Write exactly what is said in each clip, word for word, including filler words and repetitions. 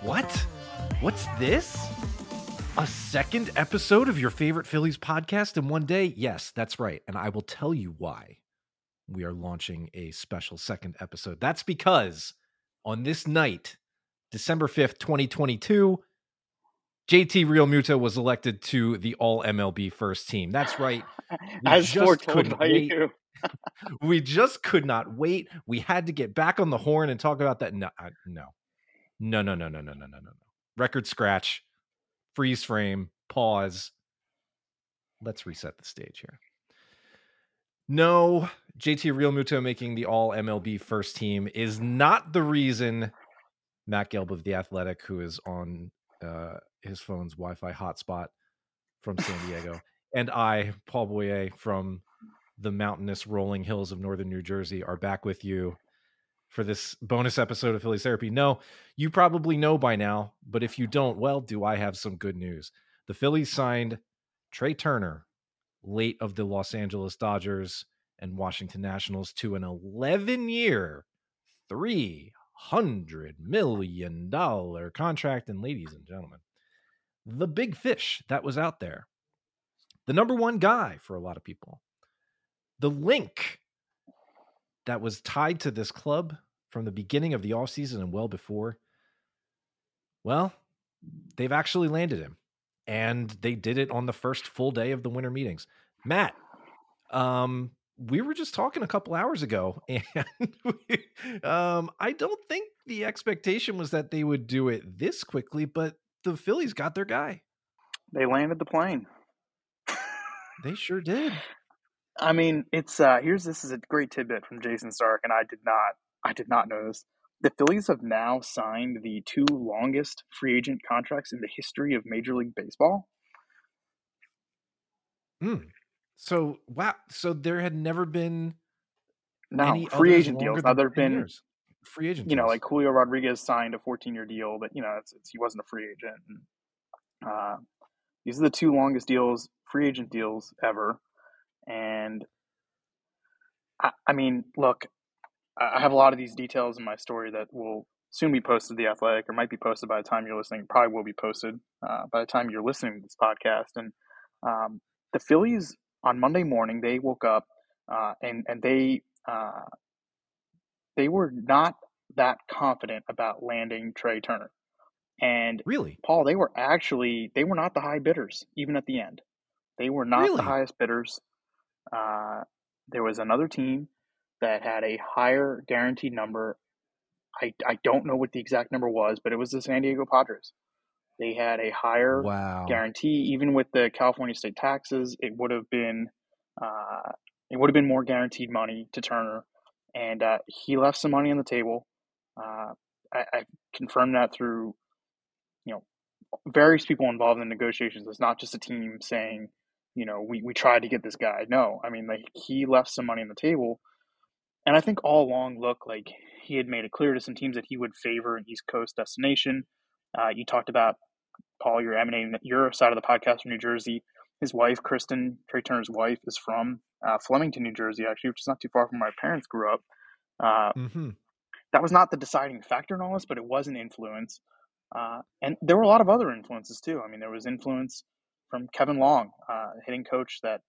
What? What's this? A second episode of your favorite Phillies podcast in one day? Yes, that's right. And I will tell you why we are launching a special second episode. That's because on this night, December fifth, twenty twenty-two, J T Realmuto was elected to the All M L B First Team. That's right. We As foretold by wait. you. We just could not wait. We had to get back on the horn and talk about that. No, no. No, no, no, no, no, no, no, no. Record scratch, freeze frame, pause. Let's reset the stage here. No, J T Realmuto making the All M L B First Team is not the reason Matt Gelb of The Athletic, who is on uh, his phone's Wi-Fi hotspot from San Diego, and I, Paul Boyer, from the mountainous rolling hills of northern New Jersey, are back with you for this bonus episode of Phillies Therapy. No, you probably know by now, but if you don't, well, do I have some good news. The Phillies signed Trea Turner, late of the Los Angeles Dodgers and Washington Nationals, to an eleven-year, three hundred million dollars contract. And ladies and gentlemen, the big fish that was out there, the number one guy for a lot of people, the link that was tied to this club from the beginning of the offseason and well before, well, they've actually landed him. And they did it on the first full day of the winter meetings. Matt, um, we were just talking a couple hours ago, and we, um, I don't think the expectation was that they would do it this quickly, but the Phillies got their guy. They landed the plane. They sure did. I mean, it's uh, here's this is a great tidbit from Jason Stark, and I did not I did not know this. The Phillies have now signed the two longest free agent contracts in the history of Major League Baseball. Mm. So wow, so there had never been no any free agent deals. Now there've been years. free agent, you deals. know, like Julio Rodriguez signed a fourteen-year deal, but you know, it's, it's, he wasn't a free agent. And, uh, these are the two longest deals, free agent deals ever. And I, I mean, look, I have a lot of these details in my story that will soon be posted to The Athletic, or might be posted by the time you're listening. Probably will be posted uh, by the time you're listening to this podcast. And um, the Phillies on Monday morning, they woke up uh, and and they uh, they were not that confident about landing Trea Turner. And really, Paul, they were actually they were not the high bidders even at the end. They were not really? the highest bidders. Uh, there was another team that had a higher guaranteed number. I, I don't know what the exact number was, but it was the San Diego Padres. They had a higher wow. guarantee. Even with the California state taxes, it would have been uh, it would have been more guaranteed money to Turner, and uh, he left some money on the table. Uh, I, I confirmed that through you know various people involved in negotiations. It's not just a team saying, you know, we, we tried to get this guy. No, I mean, like, he left some money on the table. And I think all along, look, like, he had made it clear to some teams that he would favor an East Coast destination. Uh, you talked about, Paul, you're emanating your side of the podcast from New Jersey. His wife, Kristen, Trea Turner's wife, is from uh, Flemington, New Jersey, actually, which is not too far from where my parents grew up. Uh, mm-hmm. That was not the deciding factor in all this, but it was an influence. Uh, and there were a lot of other influences, too. I mean, there was influence from Kevin Long, uh, hitting coach that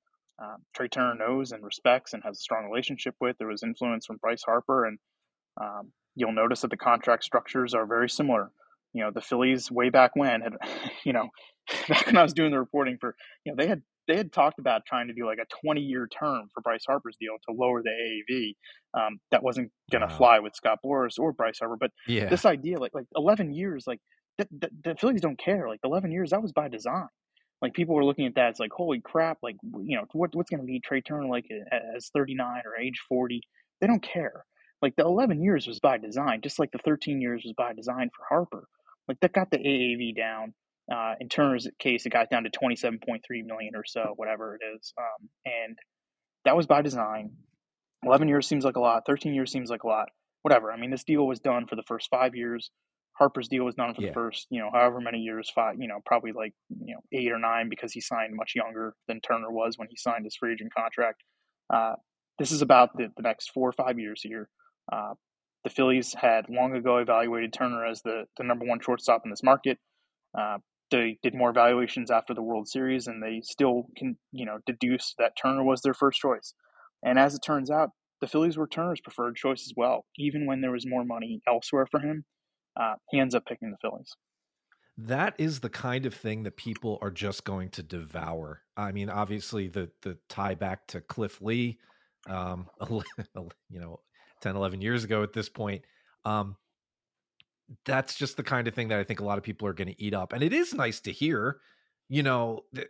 uh, Trea Turner knows and respects and has a strong relationship with. There was influence from Bryce Harper, and um, you'll notice that the contract structures are very similar. You know, the Phillies way back when had, you know, back when I was doing the reporting for, you know, they had they had talked about trying to do like a twenty-year term for Bryce Harper's deal to lower the A A V. Um, that wasn't gonna wow. fly with Scott Boras or Bryce Harper, but yeah. this idea, like like eleven years, like the, the, the Phillies don't care. Like eleven years, that was by design. Like, people were looking at that, it's like, holy crap, like, you know, what what's going to be Trea Turner like as thirty-nine or age forty? They don't care. Like, the eleven years was by design, just like the thirteen years was by design for Harper. Like, that got the A A V down. Uh, in Turner's case, it got down to twenty-seven point three million or so, whatever it is. Um, and that was by design. eleven years seems like a lot. thirteen years seems like a lot. Whatever. I mean, this deal was done for the first five years. Harper's deal was done for yeah. the first, you know, however many years, five, you know, probably like, you know, eight or nine, because he signed much younger than Turner was when he signed his free agent contract. Uh, this is about the, the next four or five years here. Uh, the Phillies had long ago evaluated Turner as the, the number one shortstop in this market. Uh, they did more evaluations after the World Series, and they still can, you know, deduce that Turner was their first choice. And as it turns out, the Phillies were Turner's preferred choice as well. Even when there was more money elsewhere for him, uh, he ends up picking the Phillies. That is the kind of thing that people are just going to devour. I mean, obviously the the tie back to Cliff Lee, um, you know, ten, eleven years ago at this point. Um, that's just the kind of thing that I think a lot of people are going to eat up. And it is nice to hear, you know, th-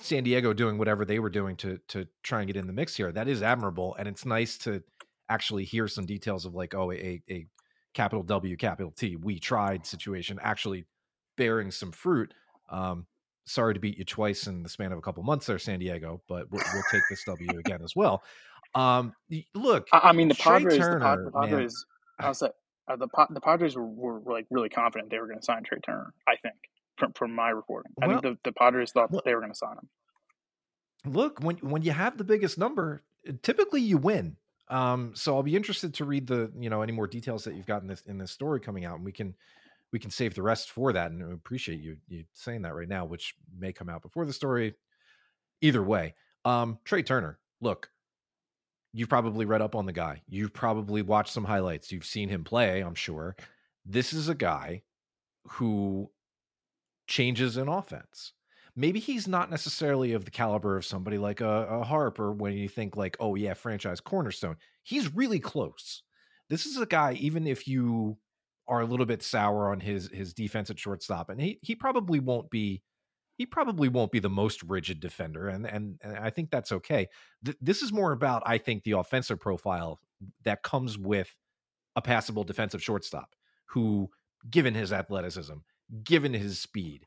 San Diego doing whatever they were doing to to try and get in the mix here. That is admirable. And it's nice to actually hear some details of like, oh, a, a capital W, capital T, we tried situation actually bearing some fruit. Um, sorry to beat you twice in the span of a couple months there, San Diego, but we'll, we'll take this W again as well. Um, look, I, I mean, the Padres, Turner, the, Pad- the Padres, man, I'll say, uh, the, pa- the Padres were, were, were like really confident they were going to sign Trea Turner, I think. From, from my reporting, I well, think the, the Padres thought look, that they were going to sign him. Look, when when you have the biggest number, typically you win. Um, so I'll be interested to read the you know any more details that you've got in this in this story coming out, and we can we can save the rest for that. And I appreciate you you saying that right now, which may come out before the story. Either way, um, Trea Turner. Look, you've probably read up on the guy. You've probably watched some highlights. You've seen him play. I'm sure this is a guy who changes in offense. Maybe he's not necessarily of the caliber of somebody like a, a Harper when you think like, oh yeah, franchise cornerstone. He's really close. This is a guy, even if you are a little bit sour on his his defense at shortstop, and he he probably won't be he probably won't be the most rigid defender, and and, and I think that's okay. Th- this is more about, I think, the offensive profile that comes with a passable defensive shortstop who, given his athleticism, given his speed,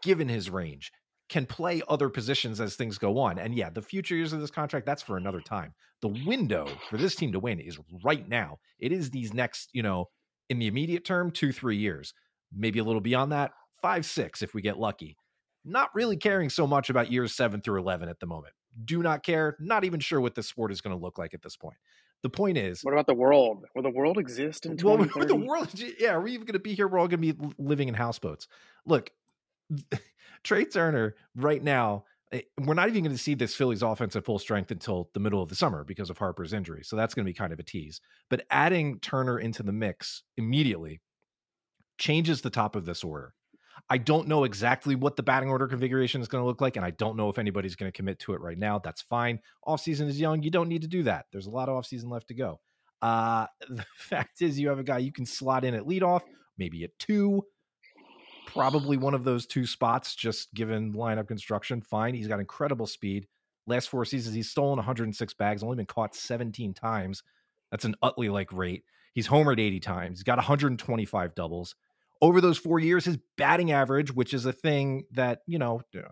given his range, can play other positions as things go on. And yeah, the future years of this contract, that's for another time. The window for this team to win is right now. It is these next, you know, in the immediate term, two, three years, maybe a little beyond that, five, six, if we get lucky. Not really caring so much about years seven through eleven at the moment. Do not care. Not even sure what this sport is going to look like at this point. The point is, what about the world? Will the world exist in twenty thirty? The world, yeah, are we even going to be here? We're all going to be living in houseboats. Look, Trea Turner right now, we're not even going to see this Phillies offense at full strength until the middle of the summer because of Harper's injury. So that's going to be kind of a tease. But adding Turner into the mix immediately changes the top of this order. I don't know exactly what the batting order configuration is going to look like, and I don't know if anybody's going to commit to it right now. That's fine. Offseason is young. You don't need to do that. There's a lot of offseason left to go. Uh, the fact is, you have a guy you can slot in at leadoff, maybe at two, probably one of those two spots, just given lineup construction. Fine. He's got incredible speed. Last four seasons, he's stolen one hundred six bags, only been caught seventeen times. That's an Utley-like rate. He's homered eighty times. He's got one hundred twenty-five doubles. Over those four years, his batting average, which is a thing that, you know, th-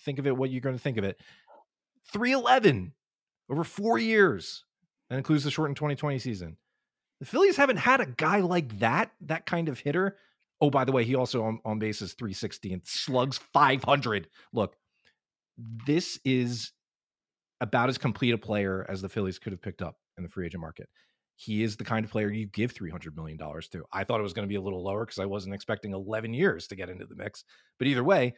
think of it what you're going to think of it, three eleven over four years. That includes the shortened twenty twenty season. The Phillies haven't had a guy like that, that kind of hitter. Oh, by the way, he also on, on base is three sixty and slugs five hundred. Look, this is about as complete a player as the Phillies could have picked up in the free agent market. He is the kind of player you give three hundred million dollars to. I thought it was going to be a little lower because I wasn't expecting eleven years to get into the mix. But either way,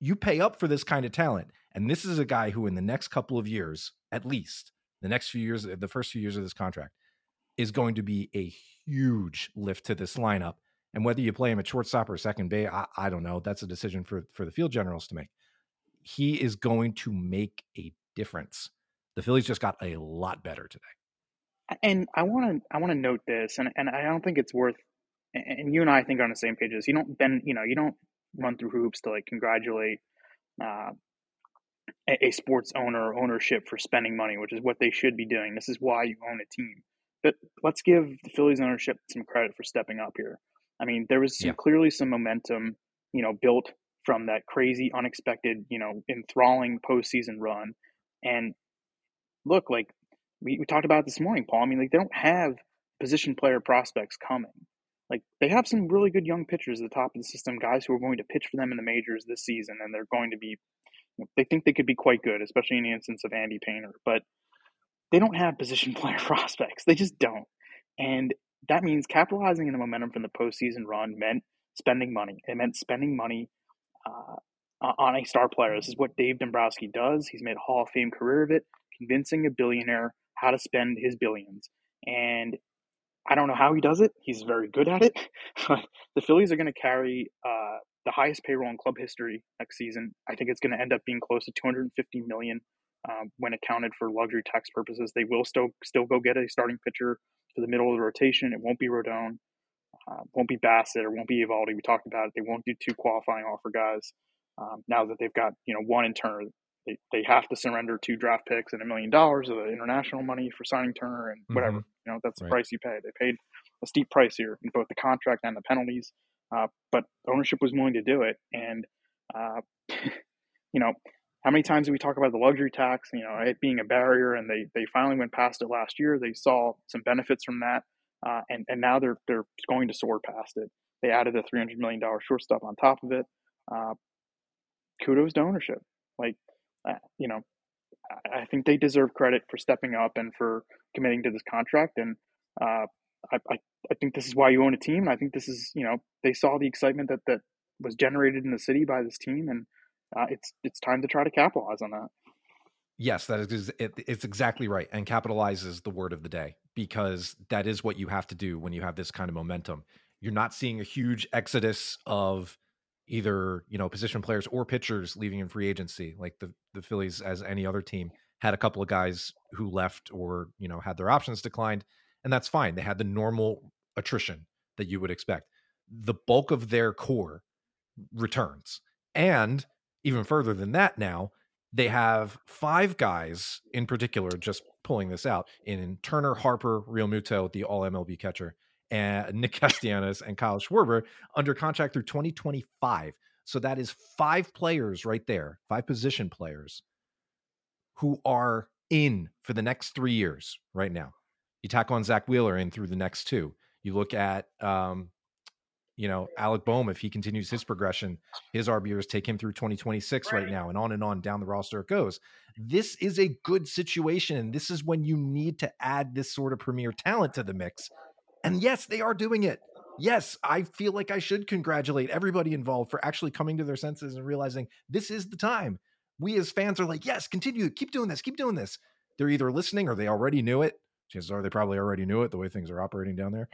you pay up for this kind of talent. And this is a guy who in the next couple of years, at least the next few years, the first few years of this contract, is going to be a huge lift to this lineup. And whether you play him at shortstop or second base, I, I don't know. That's a decision for, for the field generals to make. He is going to make a difference. The Phillies just got a lot better today. And I want to I want to note this, and, and I don't think it's worth. And you and I, I think are on the same page. As you don't bend, you know, you don't run through hoops to like congratulate uh, a, a sports owner or ownership for spending money, which is what they should be doing. This is why you own a team. But let's give the Phillies ownership some credit for stepping up here. I mean, there was some, yeah. clearly some momentum, you know, built from that crazy, unexpected, you know, enthralling postseason run. And look, like. We, we talked about it this morning, Paul. I mean, like they don't have position player prospects coming. Like, they have some really good young pitchers at the top of the system, guys who are going to pitch for them in the majors this season, and they're going to be, you know, they think they could be quite good, especially in the instance of Andy Painter. But they don't have position player prospects. They just don't. And that means capitalizing on the momentum from the postseason run meant spending money. It meant spending money uh, on a star player. This is what Dave Dombrowski does. He's made a Hall of Fame career of it, convincing a billionaire how to spend his billions. And I don't know how he does it. He's very good at it. The Phillies are going to carry uh, the highest payroll in club history next season. I think it's going to end up being close to two hundred fifty million dollars um, when accounted for luxury tax purposes. They will still still go get a starting pitcher for the middle of the rotation. It won't be Rodon, uh, won't be Bassitt, or won't be Eovaldi. We talked about it. They won't do two qualifying offer guys um, now that they've got you know one in Turner. They they have to surrender two draft picks and a million dollars of international money for signing Turner and whatever. Mm-hmm. You know, that's the right. price you pay. They paid a steep price here in both the contract and the penalties, uh, but ownership was willing to do it. And, uh, you know, how many times do we talk about the luxury tax, you know, it being a barrier, and they, they finally went past it last year. They saw some benefits from that, uh, and, and now they're they're going to soar past it. They added a three hundred million dollars shortstop on top of it. Uh, kudos to ownership. Like, uh, you know, I think they deserve credit for stepping up and for committing to this contract. And uh, I, I, I think this is why you own a team. I think this is, you know, they saw the excitement that, that was generated in the city by this team. And uh, it's, it's time to try to capitalize on that. Yes, that is, it, it's exactly right. And capitalize is the word of the day, because that is what you have to do when you have this kind of momentum. You're not seeing a huge exodus of either, you know, position players or pitchers leaving in free agency. Like the, the Phillies, as any other team, had a couple of guys who left or, you know, had their options declined, and that's fine. They had the normal attrition that you would expect. The bulk of their core returns. And even further than that, now they have five guys in particular, just pulling this out, in Turner, Harper, Realmuto, the all M L B catcher, and Nick Castianis and Kyle Schwarber under contract through twenty twenty-five. So that is five players right there, five position players who are in for the next three years right now. You tack on Zach Wheeler in through the next two. You look at, um, you know, Alec Boehm, if he continues his progression, his R B Rs take him through twenty twenty-six right now, and on and on down the roster it goes. This is a good situation, and this is when you need to add this sort of premier talent to the mix. And yes, they are doing it. Yes, I feel like I should congratulate everybody involved for actually coming to their senses and realizing this is the time. We as fans are like, yes, continue, keep doing this, keep doing this. They're either listening or they already knew it. Chances are they probably already knew it, the way things are operating down there.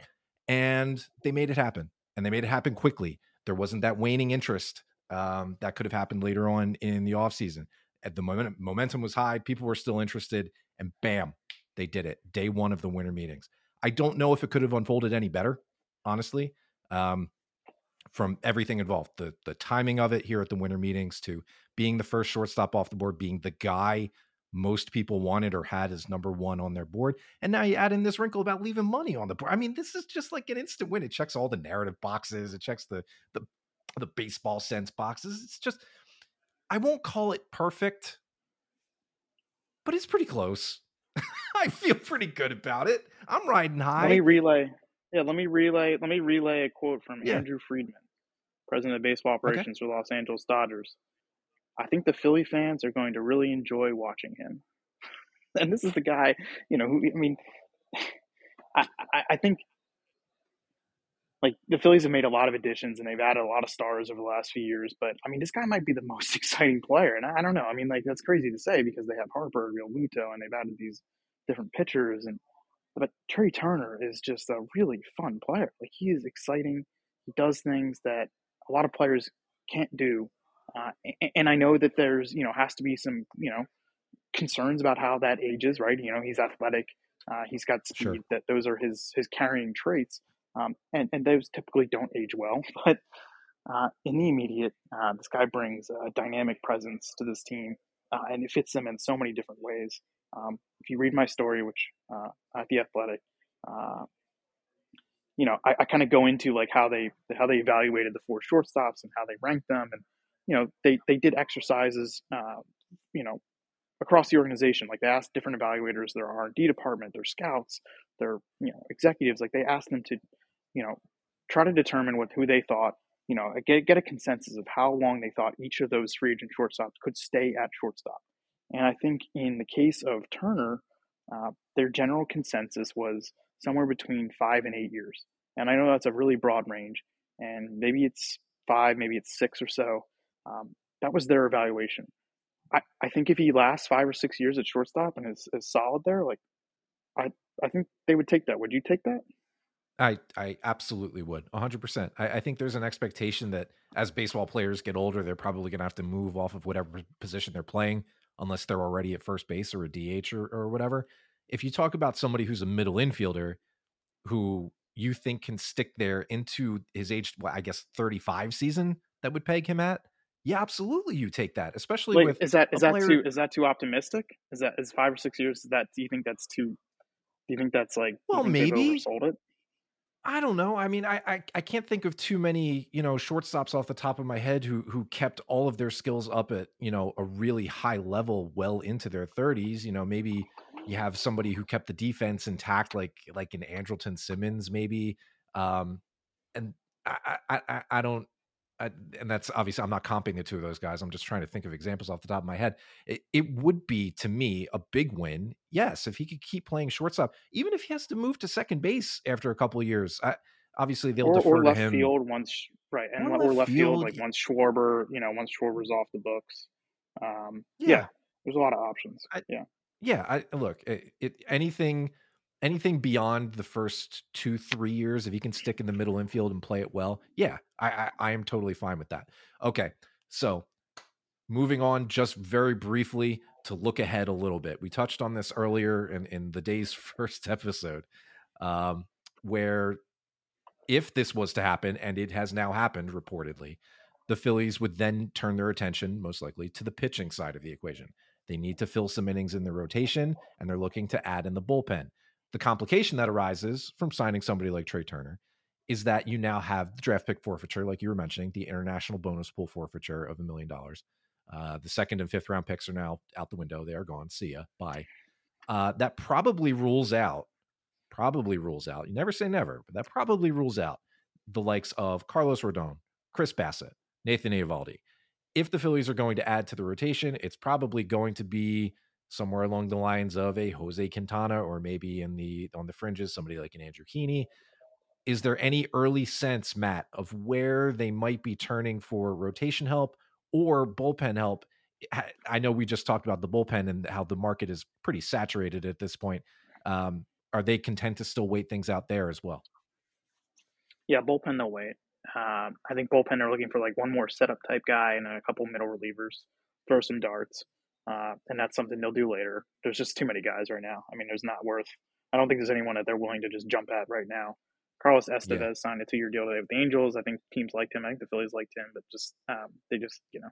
And they made it happen. And they made it happen quickly. There wasn't that waning interest um, that could have happened later on in the offseason. At the moment, momentum was high. People were still interested. And bam, they did it. Day one of the winter meetings. I don't know if it could have unfolded any better, honestly, um, from everything involved. The, the timing of it here at the winter meetings, to being the first shortstop off the board, being the guy most people wanted or had as number one on their board. And now you add in this wrinkle about leaving money on the board. I mean, this is just like an instant win. It checks all the narrative boxes. It checks the, the, the baseball sense boxes. It's just, I won't call it perfect, but it's pretty close. I feel pretty good about it. I'm riding high. Let me relay. Yeah. Let me relay. Let me relay a quote from yeah. Andrew Friedman, president of baseball operations okay. for Los Angeles Dodgers. I think the Philly fans are going to really enjoy watching him. And this is the guy, you know, who, I mean, I, I, I think, like, the Phillies have made a lot of additions and they've added a lot of stars over the last few years. But, I mean, this guy might be the most exciting player. And I, I don't know. I mean, like, that's crazy to say because they have Harper and Realmuto and they've added these different pitchers. And But Trea Turner is just a really fun player. Like, he is exciting. He does things that a lot of players can't do. Uh, and, and I know that there's, you know, has to be some, you know, concerns about how that ages, right? You know, he's athletic, uh, he's got speed, sure. that those are his, his carrying traits. Um, and, and those typically don't age well, but uh, in the immediate, uh, this guy brings a dynamic presence to this team, uh, and it fits them in so many different ways. Um, if you read my story, which uh, at The Athletic, uh, you know, I, I kind of go into like how they, how they evaluated the four shortstops and how they ranked them. And, you know, they, they did exercises, uh, you know, across the organization. Like, they asked different evaluators, their R and D department, their scouts, their, you know, executives, like, they asked them to, you know, try to determine what who they thought, you know, get, get a consensus of how long they thought each of those free agent shortstops could stay at shortstop. And I think in the case of Turner, uh, their general consensus was somewhere between five and eight years. And I know that's a really broad range, and maybe it's five, maybe it's six or so. Um, that was their evaluation. I, I think if he lasts five or six years at shortstop and is, is solid there, like I I think they would take that. Would you take that? I, I absolutely would, one hundred percent. I, I think there's an expectation that as baseball players get older, they're probably going to have to move off of whatever position they're playing, unless they're already at first base or a D H or, or whatever. If you talk about somebody who's a middle infielder who you think can stick there into his age, well, I guess thirty-five season that would peg him at, yeah, absolutely, you take that. Especially Wait, with is that is that player... too is that too optimistic? Is that is five or six years? Is that do you think that's too? Do you think that's like well maybe sold it? I don't know. I mean, I, I I can't think of too many you know shortstops off the top of my head who who kept all of their skills up at you know a really high level well into their thirties. You know, maybe you have somebody who kept the defense intact, like like an Andrelton Simmons, maybe. Um, and I I I, I don't. I, and that's obviously, I'm not comping the two of those guys. I'm just trying to think of examples off the top of my head. It, it would be, to me, a big win. Yes, if he could keep playing shortstop, even if he has to move to second base after a couple of years. I, obviously, they'll or, defer or to left him. Field once, right? And or, or left field, field like once Schwarber, you know, once Schwarber's off the books. Um, yeah. yeah, there's a lot of options. I, yeah, yeah. I, look, it, it, anything, anything beyond the first two, three years, if he can stick in the middle infield and play it well, yeah, I, I, I am totally fine with that. Okay, so moving on just very briefly to look ahead a little bit. We touched on this earlier in, in the day's first episode, um, where if this was to happen, and it has now happened reportedly, the Phillies would then turn their attention, most likely, to the pitching side of the equation. They need to fill some innings in the rotation, and they're looking to add in the bullpen. The complication that arises from signing somebody like Trea Turner is that you now have the draft pick forfeiture, like you were mentioning, the international bonus pool forfeiture of a million dollars. Uh, the second and fifth round picks are now out the window. They are gone. See ya. Bye. Uh, that probably rules out, probably rules out. You never say never, but that probably rules out the likes of Carlos Rodon, Chris Bassitt, Nathan Eovaldi. If the Phillies are going to add to the rotation, it's probably going to be somewhere along the lines of a Jose Quintana, or maybe in the on the fringes, somebody like an Andrew Keeney. Is there any early sense, Matt, of where they might be turning for rotation help or bullpen help? I know we just talked about the bullpen and how the market is pretty saturated at this point. Um, are they content to still wait things out there as well? Yeah, bullpen they'll wait. Uh, I think bullpen are looking for like one more setup type guy and a couple middle relievers, throw some darts. Uh, and that's something they'll do later. There's just too many guys right now. I mean, there's not worth – I don't think there's anyone that they're willing to just jump at right now. Carlos Estevez yeah. signed a two-year deal today with the Angels. I think teams liked him. I think the Phillies liked him. But just um, they just, you know,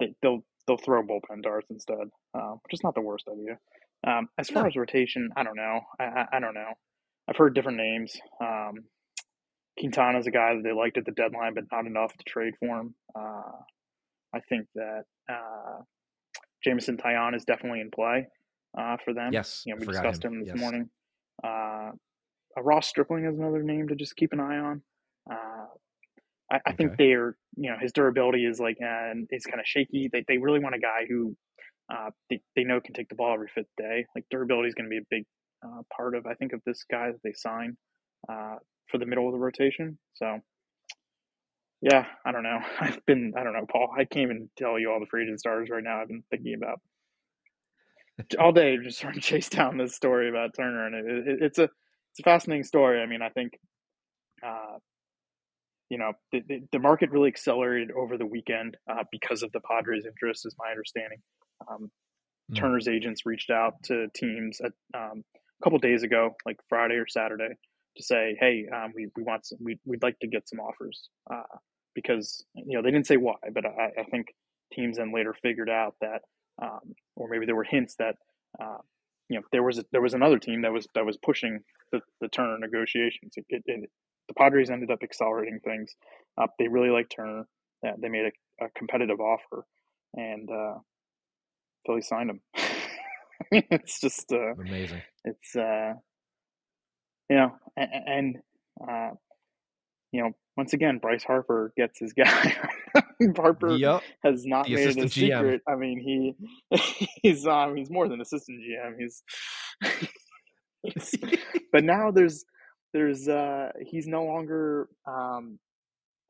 they, they'll they'll throw bullpen darts instead, uh, which is not the worst idea. Um, as far no. as rotation, I don't know. I, I, I don't know. I've heard different names. Um, Quintana's a guy that they liked at the deadline, but not enough to trade for him. Uh, I think that uh, – Jameson Taillon is definitely in play uh, for them. Yes, you know, we discussed him, him this yes. morning. Uh, Ross Stripling is another name to just keep an eye on. Uh, I, I okay. think they are, you know, his durability is like, and uh, is kind of shaky. They they really want a guy who uh, they, they know can take the ball every fifth day. Like durability is going to be a big uh, part of, I think, of this guy that they sign uh, for the middle of the rotation. So, yeah, I don't know. I've been, I don't know, Paul, I can't even tell you all the free agent starters right now I've been thinking about. All day just trying to chase down this story about Turner. And it, it, it's a it's a fascinating story. I mean, I think, uh, you know, the, the, the market really accelerated over the weekend uh, because of the Padres' interest, is my understanding. Um, mm. Turner's agents reached out to teams at, um, a couple days ago, like Friday or Saturday, to say, hey, um, we, we want some, we, we'd like to get some offers. Uh, Because, you know, they didn't say why, but I, I think teams then later figured out that, um, or maybe there were hints that, uh, you know, there was a, there was another team that was that was pushing the, the Turner negotiations. It, it, it, the Padres ended up accelerating things up. They really liked Turner. Yeah, they made a, a competitive offer, and uh, Philly signed him. I mean, it's just uh, amazing. It's uh, you know, and. and uh, you know, once again, Bryce Harper gets his guy. Harper yep. has not the made it a secret. G M. I mean, he he's um, he's more than assistant G M. He's, he's but now there's there's uh, he's no longer um,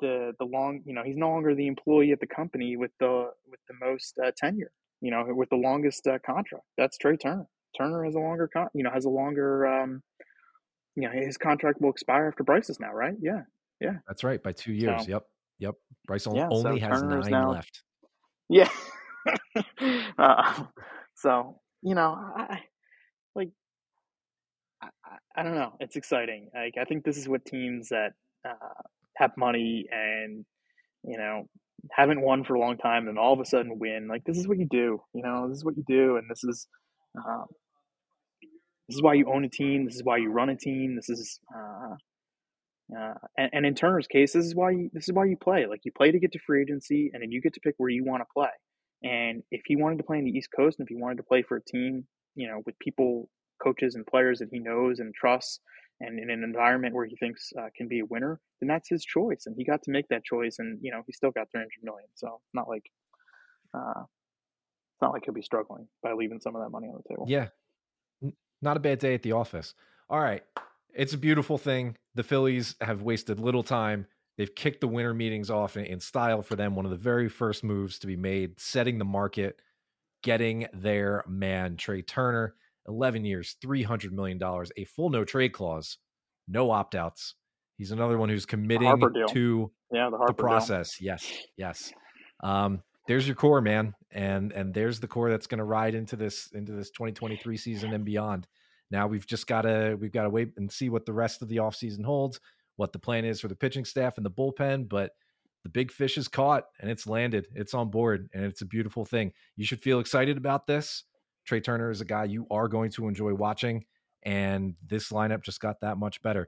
the the long you know he's no longer the employee at the company with the with the most uh, tenure. You know, with the longest uh, contract. That's Trea Turner. Turner has a longer con- you know has a longer um, you know his contract will expire after Bryce's now, right? Yeah. Yeah, that's right. By two years. So, yep. Yep. Bryce yeah, only so has Turner's nine now, left. Yeah. uh, so, you know, I, like, I, I don't know. It's exciting. Like, I think this is what teams that uh, have money and, you know, haven't won for a long time and all of a sudden win. Like, this is what you do, you know, this is what you do. And this is, uh, this is why you own a team. This is why you run a team. This is, uh, Uh, and, and in Turner's case, this is why you, this is why you play. Like, you play to get to free agency, and then you get to pick where you want to play. And if he wanted to play in the East Coast, and if he wanted to play for a team, you know, with people, coaches, and players that he knows and trusts, and in an environment where he thinks uh, can be a winner, then that's his choice. And he got to make that choice, and you know, he still got three hundred million dollars. So it's not like, uh, it's not like he'll be struggling by leaving some of that money on the table. Yeah, not a bad day at the office. All right. It's a beautiful thing. The Phillies have wasted little time. They've kicked the winter meetings off in style for them. One of the very first moves to be made, setting the market, getting their man, Trea Turner, eleven years, three hundred million dollars, a full no trade clause, no opt-outs. He's another one who's committing to yeah, the, the process. Deal. Yes. Yes. Um, there's your core, man. And, and there's the core that's going to ride into this, into this twenty twenty-three season and beyond. Now we've just got to we've got to wait and see what the rest of the offseason holds, what the plan is for the pitching staff and the bullpen. But the big fish is caught and it's landed. It's on board and it's a beautiful thing. You should feel excited about this. Trea Turner is a guy you are going to enjoy watching, and this lineup just got that much better.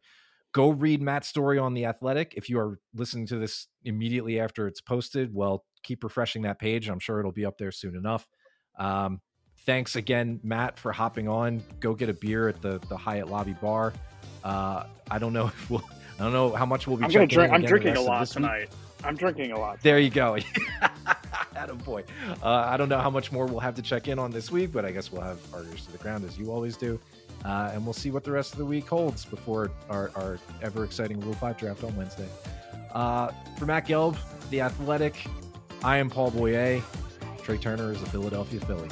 Go read Matt's story on The Athletic. If you are listening to this immediately after it's posted, well, keep refreshing that page. I'm sure it'll be up there soon enough. Um, Thanks again, Matt, for hopping on. Go get a beer at the, the Hyatt Lobby Bar. Uh, I don't know if we'll, I don't know how much we'll be. I'm gonna drink. I'm drinking a lot tonight. I'm drinking a lot. There you go. Attaboy. Uh, I don't know how much more we'll have to check in on this week, but I guess we'll have our ears to the ground as you always do, uh, and we'll see what the rest of the week holds before our, our ever exciting Rule Five draft on Wednesday. Uh, for Matt Gelb, The Athletic. I am Paul Boyer. Trea Turner is a Philadelphia Philly.